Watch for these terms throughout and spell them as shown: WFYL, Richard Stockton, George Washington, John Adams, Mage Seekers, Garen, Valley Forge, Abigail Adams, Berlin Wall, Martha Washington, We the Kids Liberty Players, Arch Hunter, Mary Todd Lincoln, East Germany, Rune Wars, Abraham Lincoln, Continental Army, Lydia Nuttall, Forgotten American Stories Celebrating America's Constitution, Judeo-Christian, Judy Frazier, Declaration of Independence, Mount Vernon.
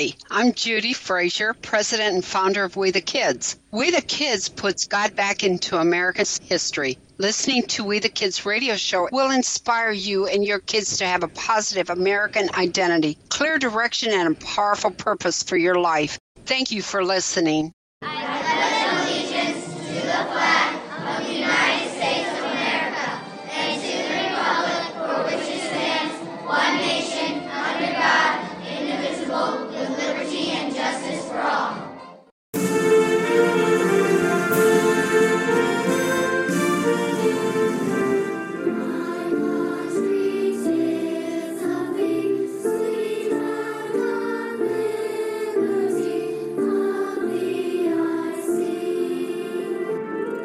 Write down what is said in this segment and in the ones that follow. Hi, I'm Judy Frazier, president and founder of We the Kids. We the Kids puts God back into America's history. Listening to We the Kids radio show will inspire you and your kids to have a positive American identity, clear direction, and a powerful purpose for your life. Thank you for listening. I pledge allegiance to the flag of the United States of America and to the republic for which it stands, one nation, under God, indivisible, with liberty and justice for all.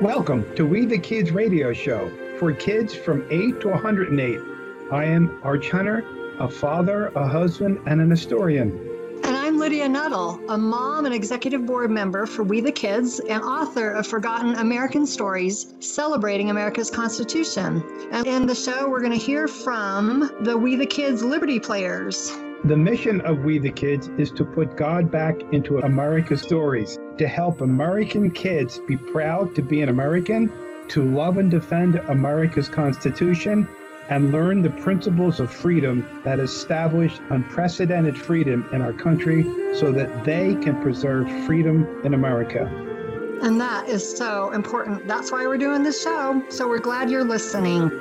Welcome to We the Kids radio show for kids from 8 to 108. I am Arch Hunter, a father, a husband, and an historian. And I'm Lydia Nuttall, a mom and executive board member for We the Kids and author of Forgotten American Stories Celebrating America's Constitution. And in the show, we're going to hear from the We the Kids Liberty Players. The mission of We the Kids is to put God back into America's stories, to help American kids be proud to be an American, to love and defend America's Constitution, and learn the principles of freedom that established unprecedented freedom in our country so that they can preserve freedom in America. And that is so important. That's why we're doing this show. So we're glad you're listening.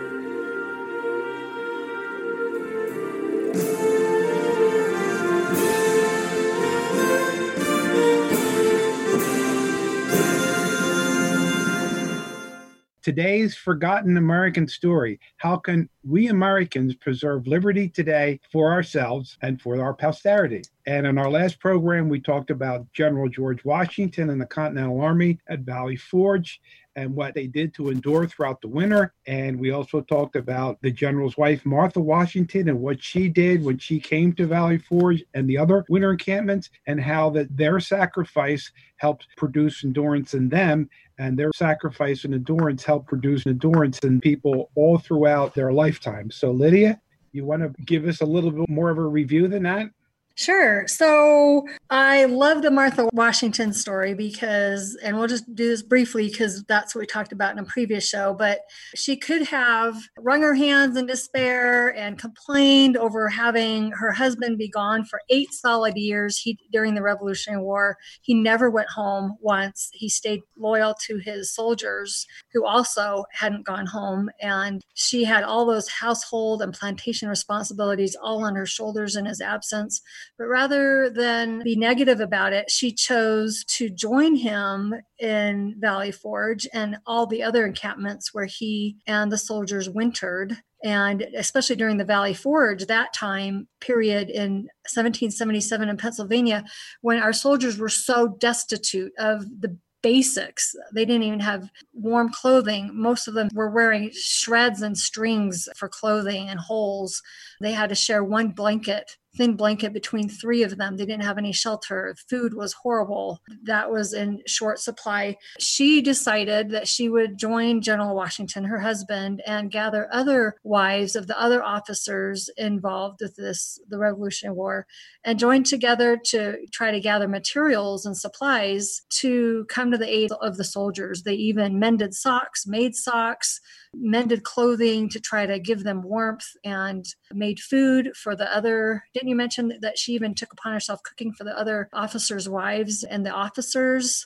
Today's Forgotten American Story: how can we Americans preserve liberty today for ourselves and for our posterity? And in our last program, we talked about General George Washington and the Continental Army at Valley Forge and what they did to endure throughout the winter. And we also talked about the general's wife, Martha Washington, and what she did when she came to Valley Forge and the other winter encampments, and how that their sacrifice helped produce endurance in them, and their sacrifice and endurance helped produce endurance in people all throughout their lifetime. So, Lydia, you want to give us a little bit more of a review than that? Sure. So I love the Martha Washington story because, and we'll just do this briefly because that's what we talked about in a previous show, but she could have wrung her hands in despair and complained over having her husband be gone for 8 solid years. During the Revolutionary War, he never went home once. He stayed loyal to his soldiers who also hadn't gone home. And she had all those household and plantation responsibilities all on her shoulders in his absence. But rather than be negative about it, she chose to join him in Valley Forge and all the other encampments where he and the soldiers wintered. And especially during the Valley Forge, that time period in 1777 in Pennsylvania, when our soldiers were so destitute of the basics. They didn't even have warm clothing. Most of them were wearing shreds and strings for clothing and holes. They had to share one blanket, thin blanket, between 3 of them. They didn't have any shelter. Food was horrible. That was in short supply. She decided that she would join General Washington, her husband, and gather other wives of the other officers involved with this, the Revolutionary War, and join together to try to gather materials and supplies to come to the aid of the soldiers. They even mended socks, made socks, mended clothing to try to give them warmth, and made food for the other. Didn't you mention that she even took upon herself cooking for the other officers' wives and the officers?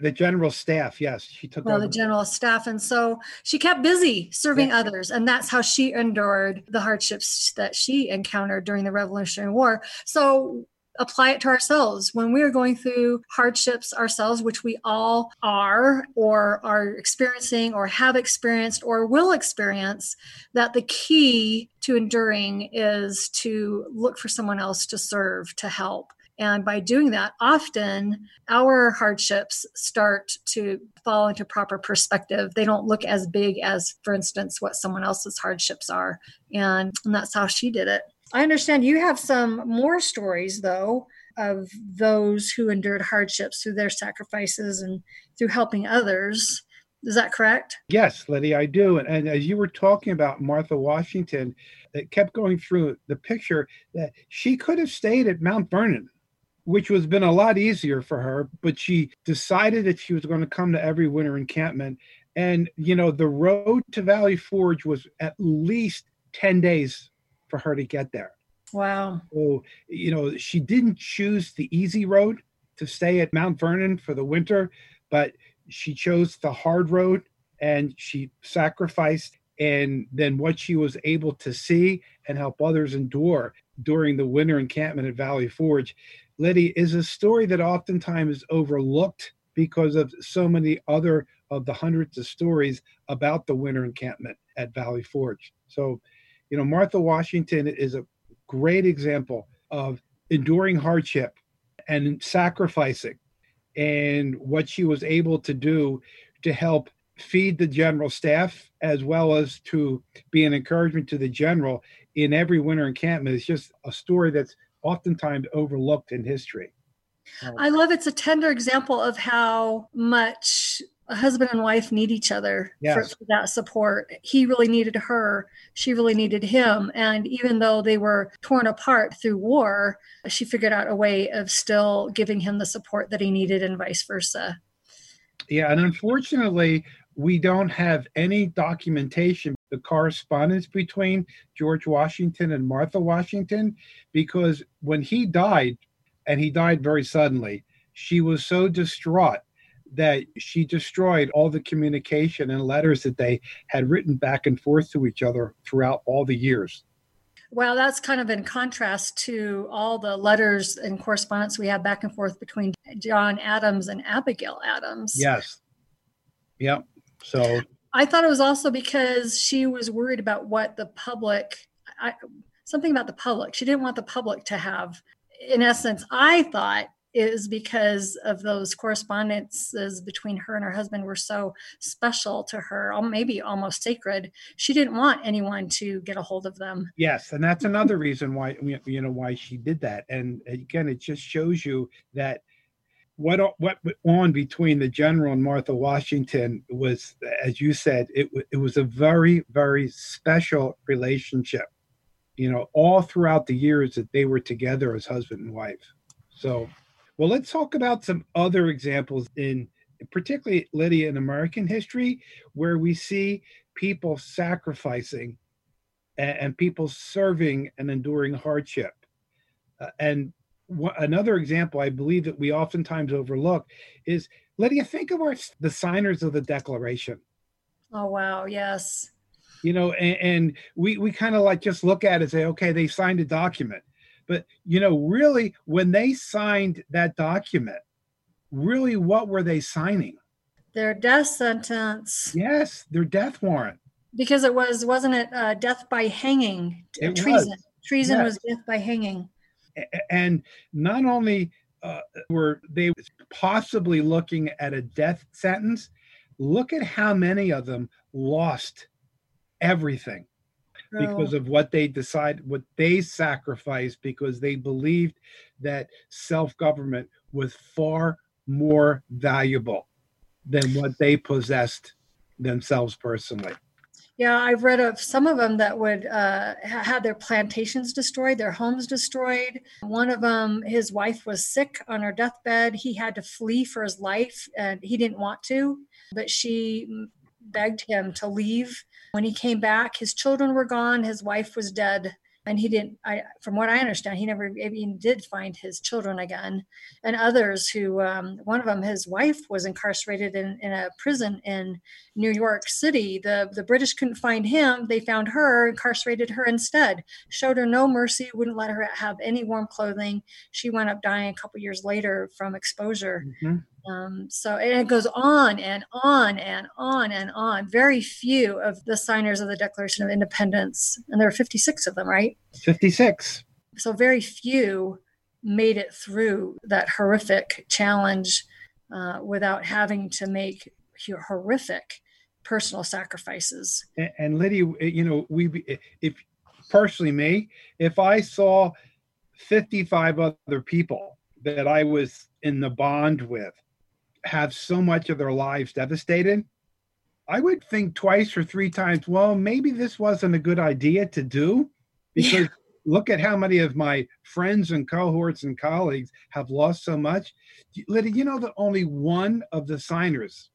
The general staff, yes. She took over. The general staff. And so she kept busy serving others. And that's how she endured the hardships that she encountered during the Revolutionary War. So apply it to ourselves. When we are going through hardships ourselves, which we all are, or are experiencing, or have experienced, or will experience, that the key to enduring is to look for someone else to serve, to help. And by doing that, often our hardships start to fall into proper perspective. They don't look as big as, for instance, what someone else's hardships are. And that's how she did it. I understand you have some more stories, though, of those who endured hardships through their sacrifices and through helping others. Is that correct? Yes, Lydia, I do. And as you were talking about Martha Washington, it kept going through the picture that she could have stayed at Mount Vernon. which would have been a lot easier for her, but she decided that she was going to come to every winter encampment. And, you know, the road to Valley Forge was at least 10 days for her to get there. Wow. So, you know, she didn't choose the easy road to stay at Mount Vernon for the winter, but she chose the hard road, and she sacrificed. And then what she was able to see and help others endure during the winter encampment at Valley Forge, Lydia, is a story that oftentimes is overlooked because of so many other of the hundreds of stories about the winter encampment at Valley Forge. So, you know, Martha Washington is a great example of enduring hardship and sacrificing, and what she was able to do to help feed the general staff, as well as to be an encouragement to the general in every winter encampment, is just a story that's oftentimes overlooked in history. I love it's a tender example of how much a husband and wife need each other. Yes. for that support. He really needed her. She really needed him. And even though they were torn apart through war, she figured out a way of still giving him the support that he needed and vice versa. Yeah. And unfortunately, we don't have any documentation, the correspondence between George Washington and Martha Washington, because when he died, and he died very suddenly, she was so distraught that she destroyed all the communication and letters that they had written back and forth to each other throughout all the years. Well, that's kind of in contrast to all the letters and correspondence we have back and forth between John Adams and Abigail Adams. Yes. Yep. So I thought it was also because she was worried about what the public, something about the public. She didn't want the public to have, in essence, I thought, is because of those correspondences between her and her husband were so special to her, or maybe almost sacred. She didn't want anyone to get a hold of them. Yes, and that's another reason why, you know, why she did that. And again, it just shows you that what went on between the general and Martha Washington was, as you said, it was a very, very special relationship, you know, all throughout the years that they were together as husband and wife. So, well, let's talk about some other examples in, particularly, Lydia, in American history, where we see people sacrificing and people serving and enduring hardship. Another example I believe that we oftentimes overlook is, Lydia, think of the signers of the Declaration. Oh, wow. Yes. You know, and we kind of like just look at it and say, okay, they signed a document. But, you know, really, when they signed that document, really, what were they signing? Their death sentence. Yes, their death warrant. Because it was, wasn't it death by hanging? It treason. Was. Treason, yes. Was death by hanging. And not only were they possibly looking at a death sentence, look at how many of them lost everything. Because of what they sacrificed, because they believed that self-government was far more valuable than what they possessed themselves personally. Yeah, I've read of some of them that would have their plantations destroyed, their homes destroyed. One of them, his wife was sick on her deathbed. He had to flee for his life, and he didn't want to, but she begged him to leave. When he came back, his children were gone, his wife was dead, and he didn't, from what I understand, he never even did find his children again. And others who, one of them, his wife was incarcerated in a prison in New York City. The British couldn't find him. They found her, incarcerated her instead, showed her no mercy, wouldn't let her have any warm clothing. She wound up dying a couple years later from exposure. Mm-hmm. So it goes on and on and on and on. Very few of the signers of the Declaration of Independence, and there were 56 of them, right? 56. So very few made it through that horrific challenge without having to make horrific personal sacrifices. And Lydia, you know, if I saw 55 other people that I was in the bond with have so much of their lives devastated, I would think twice or three times, well, maybe this wasn't a good idea to do, because look at how many of my friends and cohorts and colleagues have lost so much. Lydia, you know that only one of the signers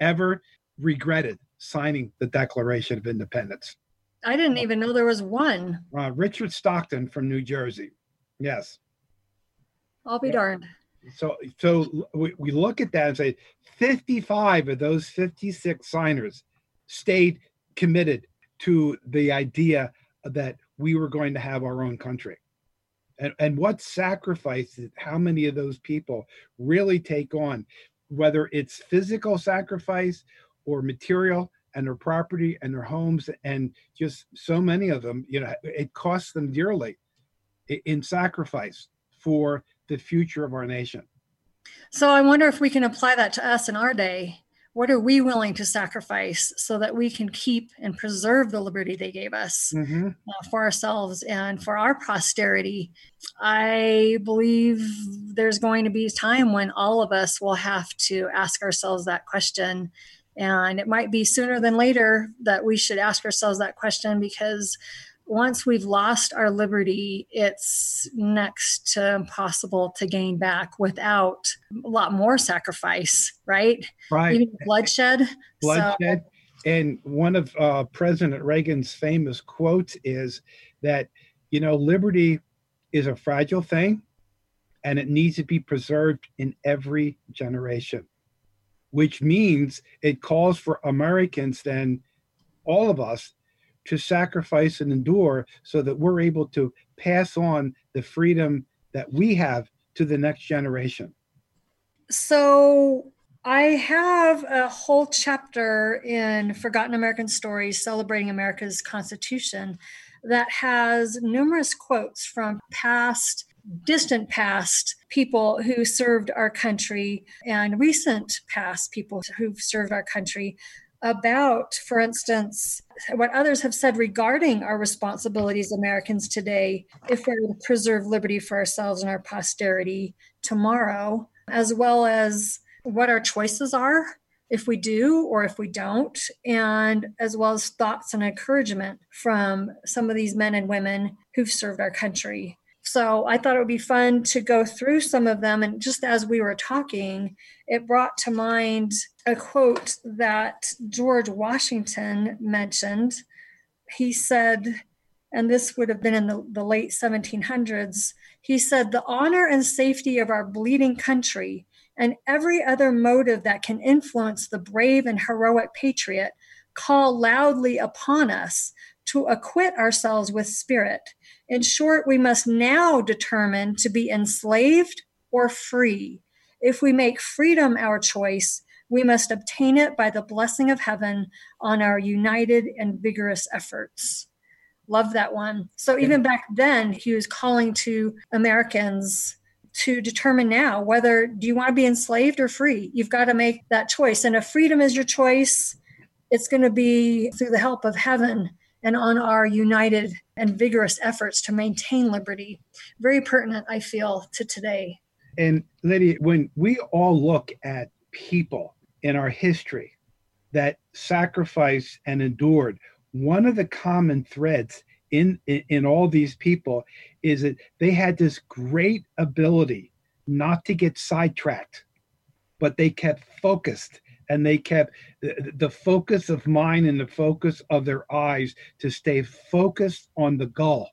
ever regretted signing the Declaration of Independence. I didn't even know there was one. Richard Stockton from New Jersey. Yes. I'll be darned. So we look at that and say 55 of those 56 signers stayed committed to the idea that we were going to have our own country. And what sacrifices, how many of those people really take on, whether it's physical sacrifice or material and their property and their homes, and just so many of them, you know, it costs them dearly in sacrifice for the future of our nation. So I wonder if we can apply that to us in our day. What are we willing to sacrifice so that we can keep and preserve the liberty they gave us for ourselves and for our posterity? I believe there's going to be a time when all of us will have to ask ourselves that question. And it might be sooner than later that we should ask ourselves that question, because once we've lost our liberty, it's next to impossible to gain back without a lot more sacrifice, right? Right. Even bloodshed. Bloodshed. So. And one of President Reagan's famous quotes is that, you know, liberty is a fragile thing and it needs to be preserved in every generation, which means it calls for Americans, then all of us, to sacrifice and endure so that we're able to pass on the freedom that we have to the next generation. So I have a whole chapter in Forgotten American Stories Celebrating America's Constitution that has numerous quotes from past, distant past people who served our country and recent past people who've served our country about, for instance, what others have said regarding our responsibilities as Americans today, if we're to preserve liberty for ourselves and our posterity tomorrow, as well as what our choices are, if we do or if we don't, and as well as thoughts and encouragement from some of these men and women who've served our country. So I thought it would be fun to go through some of them. And just as we were talking, it brought to mind a quote that George Washington mentioned. He said, and this would have been in the late 1700s, he said, "The honor and safety of our bleeding country and every other motive that can influence the brave and heroic patriot call loudly upon us to acquit ourselves with spirit. In short, we must now determine to be enslaved or free. If we make freedom our choice, we must obtain it by the blessing of heaven on our united and vigorous efforts." Love that one. So even back then, he was calling to Americans to determine now whether do you want to be enslaved or free? You've got to make that choice. And if freedom is your choice, it's going to be through the help of heaven and on our united and vigorous efforts to maintain liberty. Very pertinent, I feel, to today. And Lydia, when we all look at people in our history that sacrificed and endured, one of the common threads in all these people is that they had this great ability not to get sidetracked, but they kept focused, and they kept the focus of mind and the focus of their eyes to stay focused on the goal.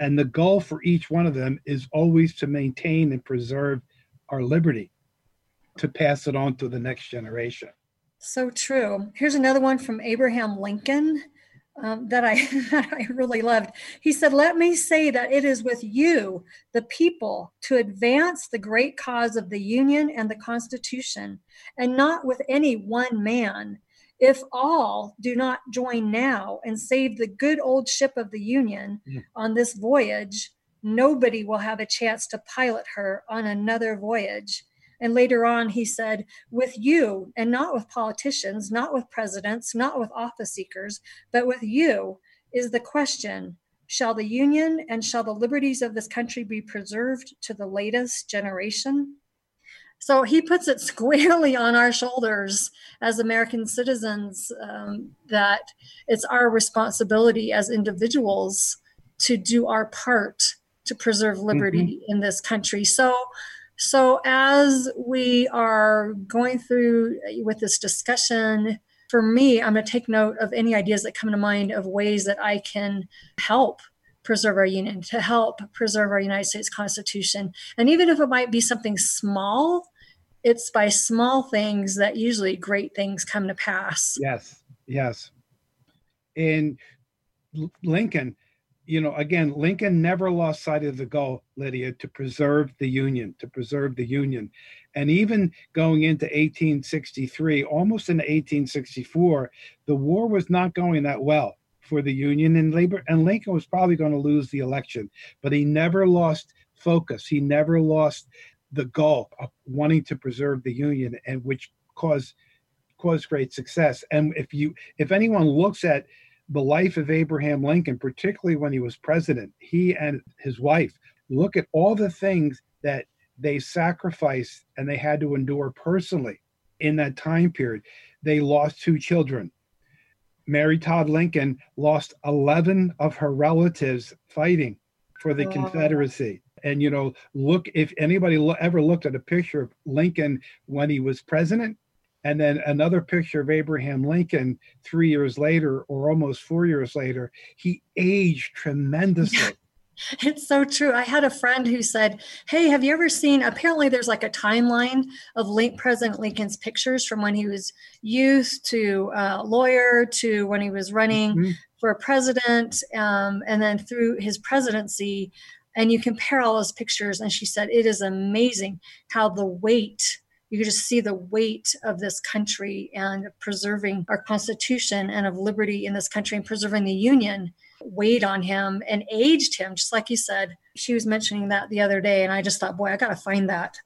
And the goal for each one of them is always to maintain and preserve our liberty, to pass it on to the next generation. So true. Here's another one from Abraham Lincoln that I really loved. He said, "Let me say that it is with you, the people, to advance the great cause of the Union and the Constitution, and not with any one man. If all do not join now and save the good old ship of the Union on this voyage, nobody will have a chance to pilot her on another voyage." And later on, he said, "With you, and not with politicians, not with presidents, not with office seekers, but with you is the question, shall the Union and shall the liberties of this country be preserved to the latest generation?" So he puts it squarely on our shoulders as American citizens that it's our responsibility as individuals to do our part to preserve liberty mm-hmm. in this country. So as we are going through with this discussion, for me, I'm going to take note of any ideas that come to mind of ways that I can help preserve our union, to help preserve our United States Constitution. And even if it might be something small, it's by small things that usually great things come to pass. Yes. And Lincoln, again, Lincoln never lost sight of the goal, Lydia, to preserve the Union, And even going into 1863, almost into 1864, the war was not going that well for the Union and labor. And Lincoln was probably going to lose the election, but he never lost focus. He never lost the goal of wanting to preserve the Union, and which caused great success. And if anyone looks at the life of Abraham Lincoln, particularly when he was president, he and his wife, look at all the things that they sacrificed and they had to endure personally in that time period. They lost 2 children. Mary Todd Lincoln lost 11 of her relatives fighting for the Confederacy. And, look, if anybody ever looked at a picture of Lincoln when he was president, and then another picture of Abraham Lincoln 3 years later, or almost 4 years later, he aged tremendously. It's so true. I had a friend who said, hey, have you ever seen, apparently there's like a timeline of President Lincoln's pictures from when he was youth to lawyer to when he was running mm-hmm. for president, and then through his presidency, and you compare all those pictures. And she said, it is amazing how the weight, you can just see the weight of this country and preserving our Constitution and of liberty in this country and preserving the Union weighed on him and aged him, just like you said. She was mentioning that the other day, and I just thought, boy, I got to find that.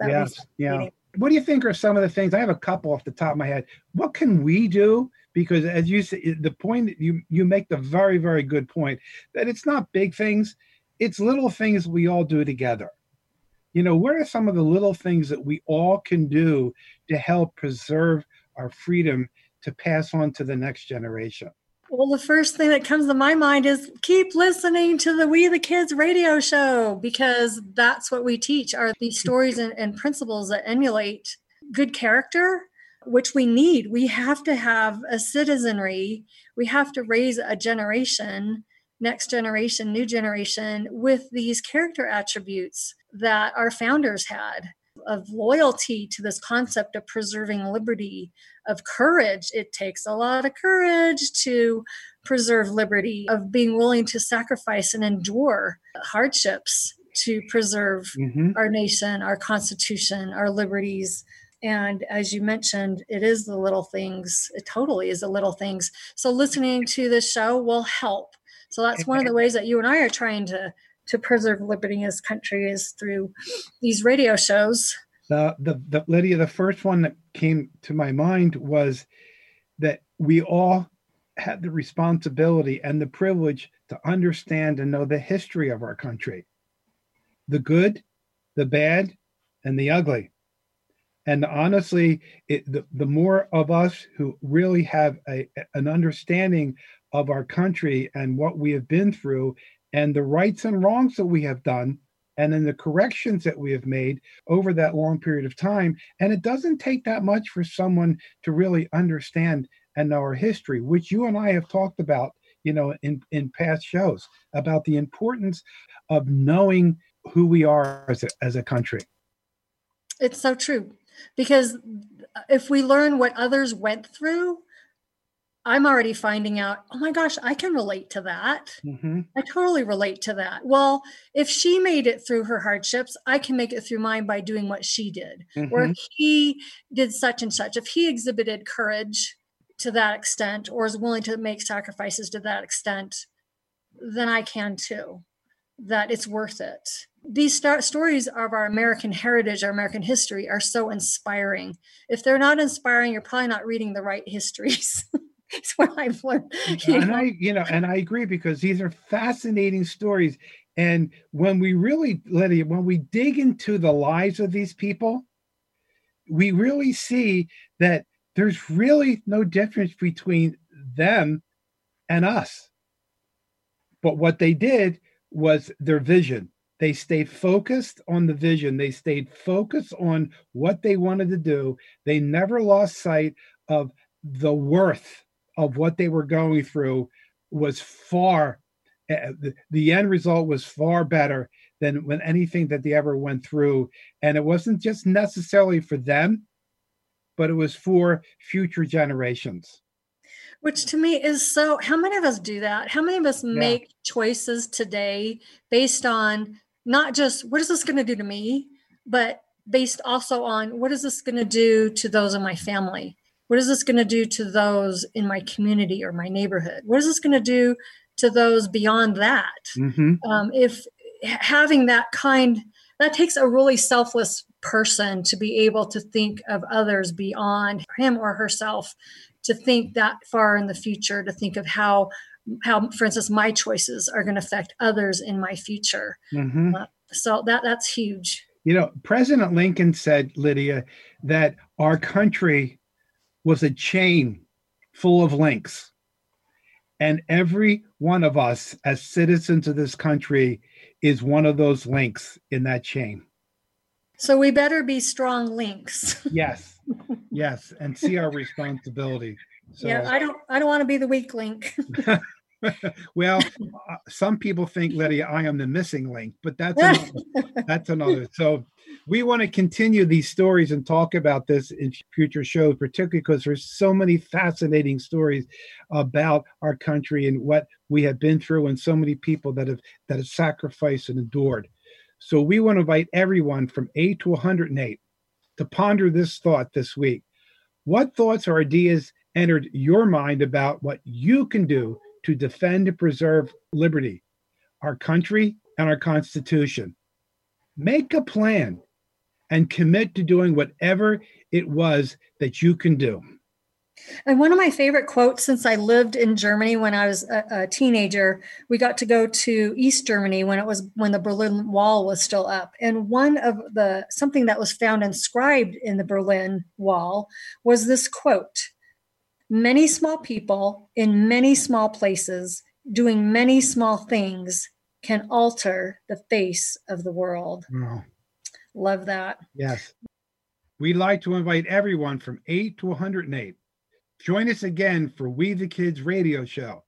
Yeah. What do you think are some of the things? I have a couple off the top of my head. What can we do? Because as you say, the point that you make, the very, very good point, that it's not big things. It's little things we all do together. What are some of the little things that we all can do to help preserve our freedom to pass on to the next generation? Well, the first thing that comes to my mind is keep listening to the We the Kids radio show, because that's what we teach are these stories and principles that emulate good character, which we need. We have to have a citizenry. We have to raise a generation, next generation, new generation, with these character attributes that our founders had, of loyalty to this concept of preserving liberty, of courage. It takes a lot of courage to preserve liberty, of being willing to sacrifice and endure hardships to preserve mm-hmm. our nation, our Constitution, our liberties. And as you mentioned, it is the little things. It totally is the little things. So listening to this show will help. So that's one of the ways that you and I are trying to preserve liberty in this country, is through these radio shows. Lydia, the first one that came to my mind was that we all had the responsibility and the privilege to understand and know the history of our country, the good, the bad, and the ugly. And honestly, the more of us who really have an understanding of our country and what we have been through, and the rights and wrongs that we have done, and then the corrections that we have made over that long period of time. And it doesn't take that much for someone to really understand and know our history, which you and I have talked about, in past shows, about the importance of knowing who we are as a country. It's so true, because if we learn what others went through, I'm already finding out, oh my gosh, I can relate to that. Mm-hmm. I totally relate to that. Well, if she made it through her hardships, I can make it through mine by doing what she did. Mm-hmm. Or if he did such and such, if he exhibited courage to that extent, or is willing to make sacrifices to that extent, then I can too, that it's worth it. These stories of our American heritage, our American history, are so inspiring. If they're not inspiring, you're probably not reading the right histories. It's what I've learned. And I agree, because these are fascinating stories. And when we really, Lydia, when we dig into the lives of these people, we really see that there's really no difference between them and us. But what they did was their vision. They stayed focused on the vision. They stayed focused on what they wanted to do. They never lost sight of the worth of what they were going through. Was far, the end result was far better than when anything that they ever went through. And it wasn't just necessarily for them, but it was for future generations. Which to me is so, how many of us do that? How many of us make choices today based on not just what is this going to do to me, but based also on what is this going to do to those in my family? What is this going to do to those in my community or my neighborhood? What is this going to do to those beyond that? Mm-hmm. If having that kind, that takes a really selfless person to be able to think of others beyond him or herself, to think that far in the future, to think of how, for instance, my choices are going to affect others in my future. Mm-hmm. So that's huge. You know, President Lincoln said, Lydia, that our country was a chain full of links. And every one of us as citizens of this country is one of those links in that chain. So we better be strong links. Yes. Yes. And see our responsibility. So, yeah, I don't want to be the weak link. Well, some people think, Lydia, I am the missing link, but that's another. So we want to continue these stories and talk about this in future shows, particularly because there's so many fascinating stories about our country and what we have been through, and so many people that have sacrificed and endured. So we want to invite everyone from 8 to 108 to ponder this thought this week. What thoughts or ideas entered your mind about what you can do to defend and preserve liberty, our country, and our Constitution? Make a plan and commit to doing whatever it was that you can do. And one of my favorite quotes, since I lived in Germany when I was a teenager, we got to go to East Germany when the Berlin Wall was still up. And one of something that was found inscribed in the Berlin Wall was this quote: "Many small people in many small places doing many small things can alter the face of the world." Wow. Love that. Yes. We'd like to invite everyone from 8 to 108. Join us again for We the Kids radio show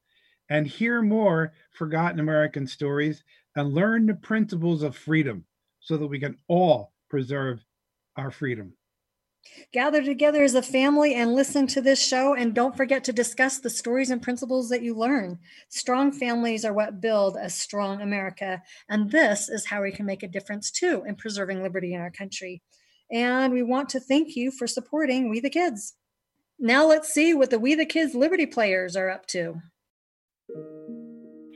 and hear more Forgotten American Stories and learn the principles of freedom so that we can all preserve our freedom. Gather together as a family and listen to this show, and don't forget to discuss the stories and principles that you learn. Strong families are what build a strong America, and this is how we can make a difference too in preserving liberty in our country. And we want to thank you for supporting We the Kids. Now let's see what the We the Kids Liberty Players are up to.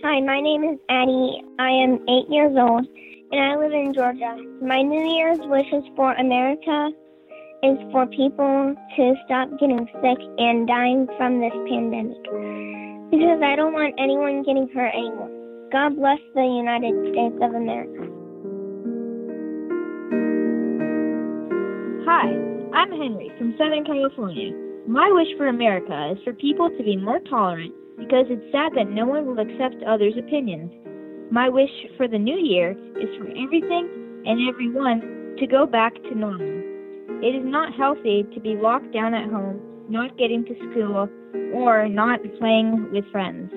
Hi, my name is Addie. I am 8 years old, and I live in Georgia. My New Year's wishes for America is for people to stop getting sick and dying from this pandemic, because I don't want anyone getting hurt anymore. God bless the United States of America. Hi, I'm Henry from Southern California. My wish for America is for people to be more tolerant, because it's sad that no one will accept others' opinions. My wish for the new year is for everything and everyone to go back to normal. It is not healthy to be locked down at home, not getting to school, or not playing with friends.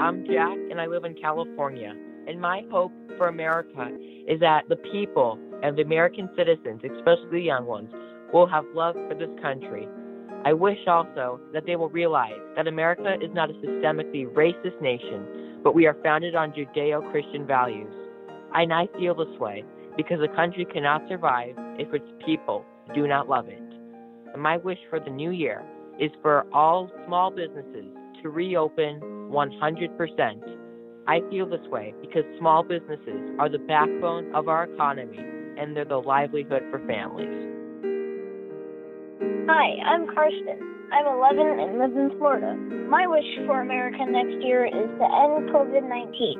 I'm Jack, and I live in California. And my hope for America is that the people and the American citizens, especially the young ones, will have love for this country. I wish also that they will realize that America is not a systemically racist nation, but we are founded on Judeo-Christian values. And I feel this way because a country cannot survive if its people do not love it. And my wish for the new year is for all small businesses to reopen 100%. I feel this way because small businesses are the backbone of our economy, and they're the livelihood for families. Hi, I'm Karsten. I'm 11 and live in Florida. My wish for America next year is to end COVID-19.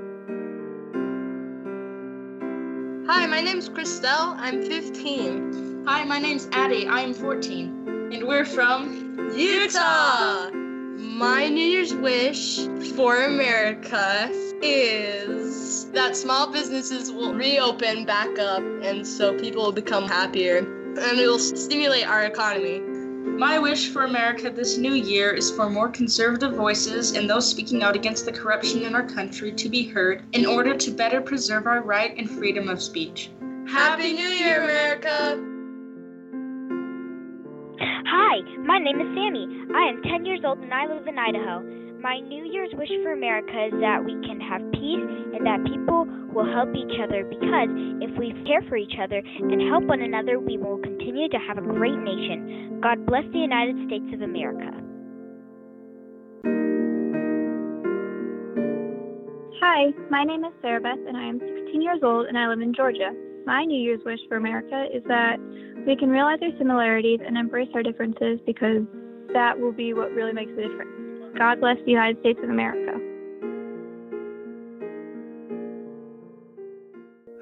Hi, my name's Christelle. I'm 15. Hi, my name's Addie. I'm 14. And we're from Utah! My New Year's wish for America is that small businesses will reopen back up, and so people will become happier, and it will stimulate our economy. My wish for America this new year is for more conservative voices and those speaking out against the corruption in our country to be heard in order to better preserve our right and freedom of speech. Happy New Year, America! Hi, my name is Sammy. I am 10 years old and I live in Idaho. My New Year's wish for America is that we can have peace and that people will help each other, because if we care for each other and help one another, we will continue to have a great nation. God bless the United States of America. Hi, my name is Sarah Beth and I am 16 years old and I live in Georgia. My New Year's wish for America is that we can realize our similarities and embrace our differences, because that will be what really makes the difference. God bless the United States of America.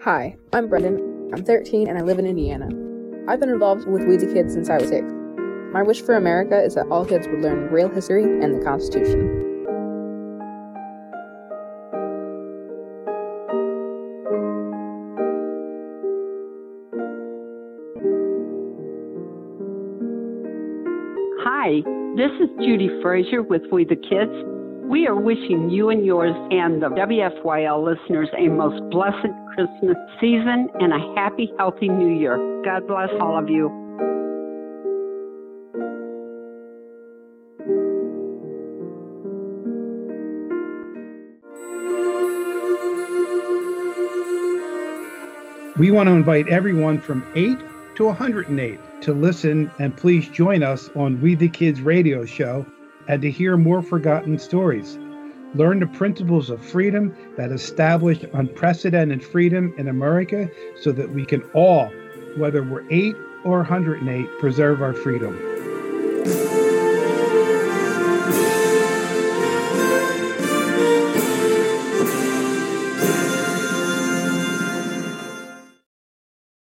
Hi, I'm Brendan. I'm 13 and I live in Indiana. I've been involved with We the Kids since I was 6. My wish for America is that all kids would learn real history and the Constitution. This is Judy Frazier with We the Kids. We are wishing you and yours and the WFYL listeners a most blessed Christmas season and a happy, healthy New Year. God bless all of you. We want to invite everyone from 8 to 108. To listen, and please join us on We the Kids radio show and to hear more forgotten stories. Learn the principles of freedom that established unprecedented freedom in America so that we can all, whether we're 8 or 108, preserve our freedom.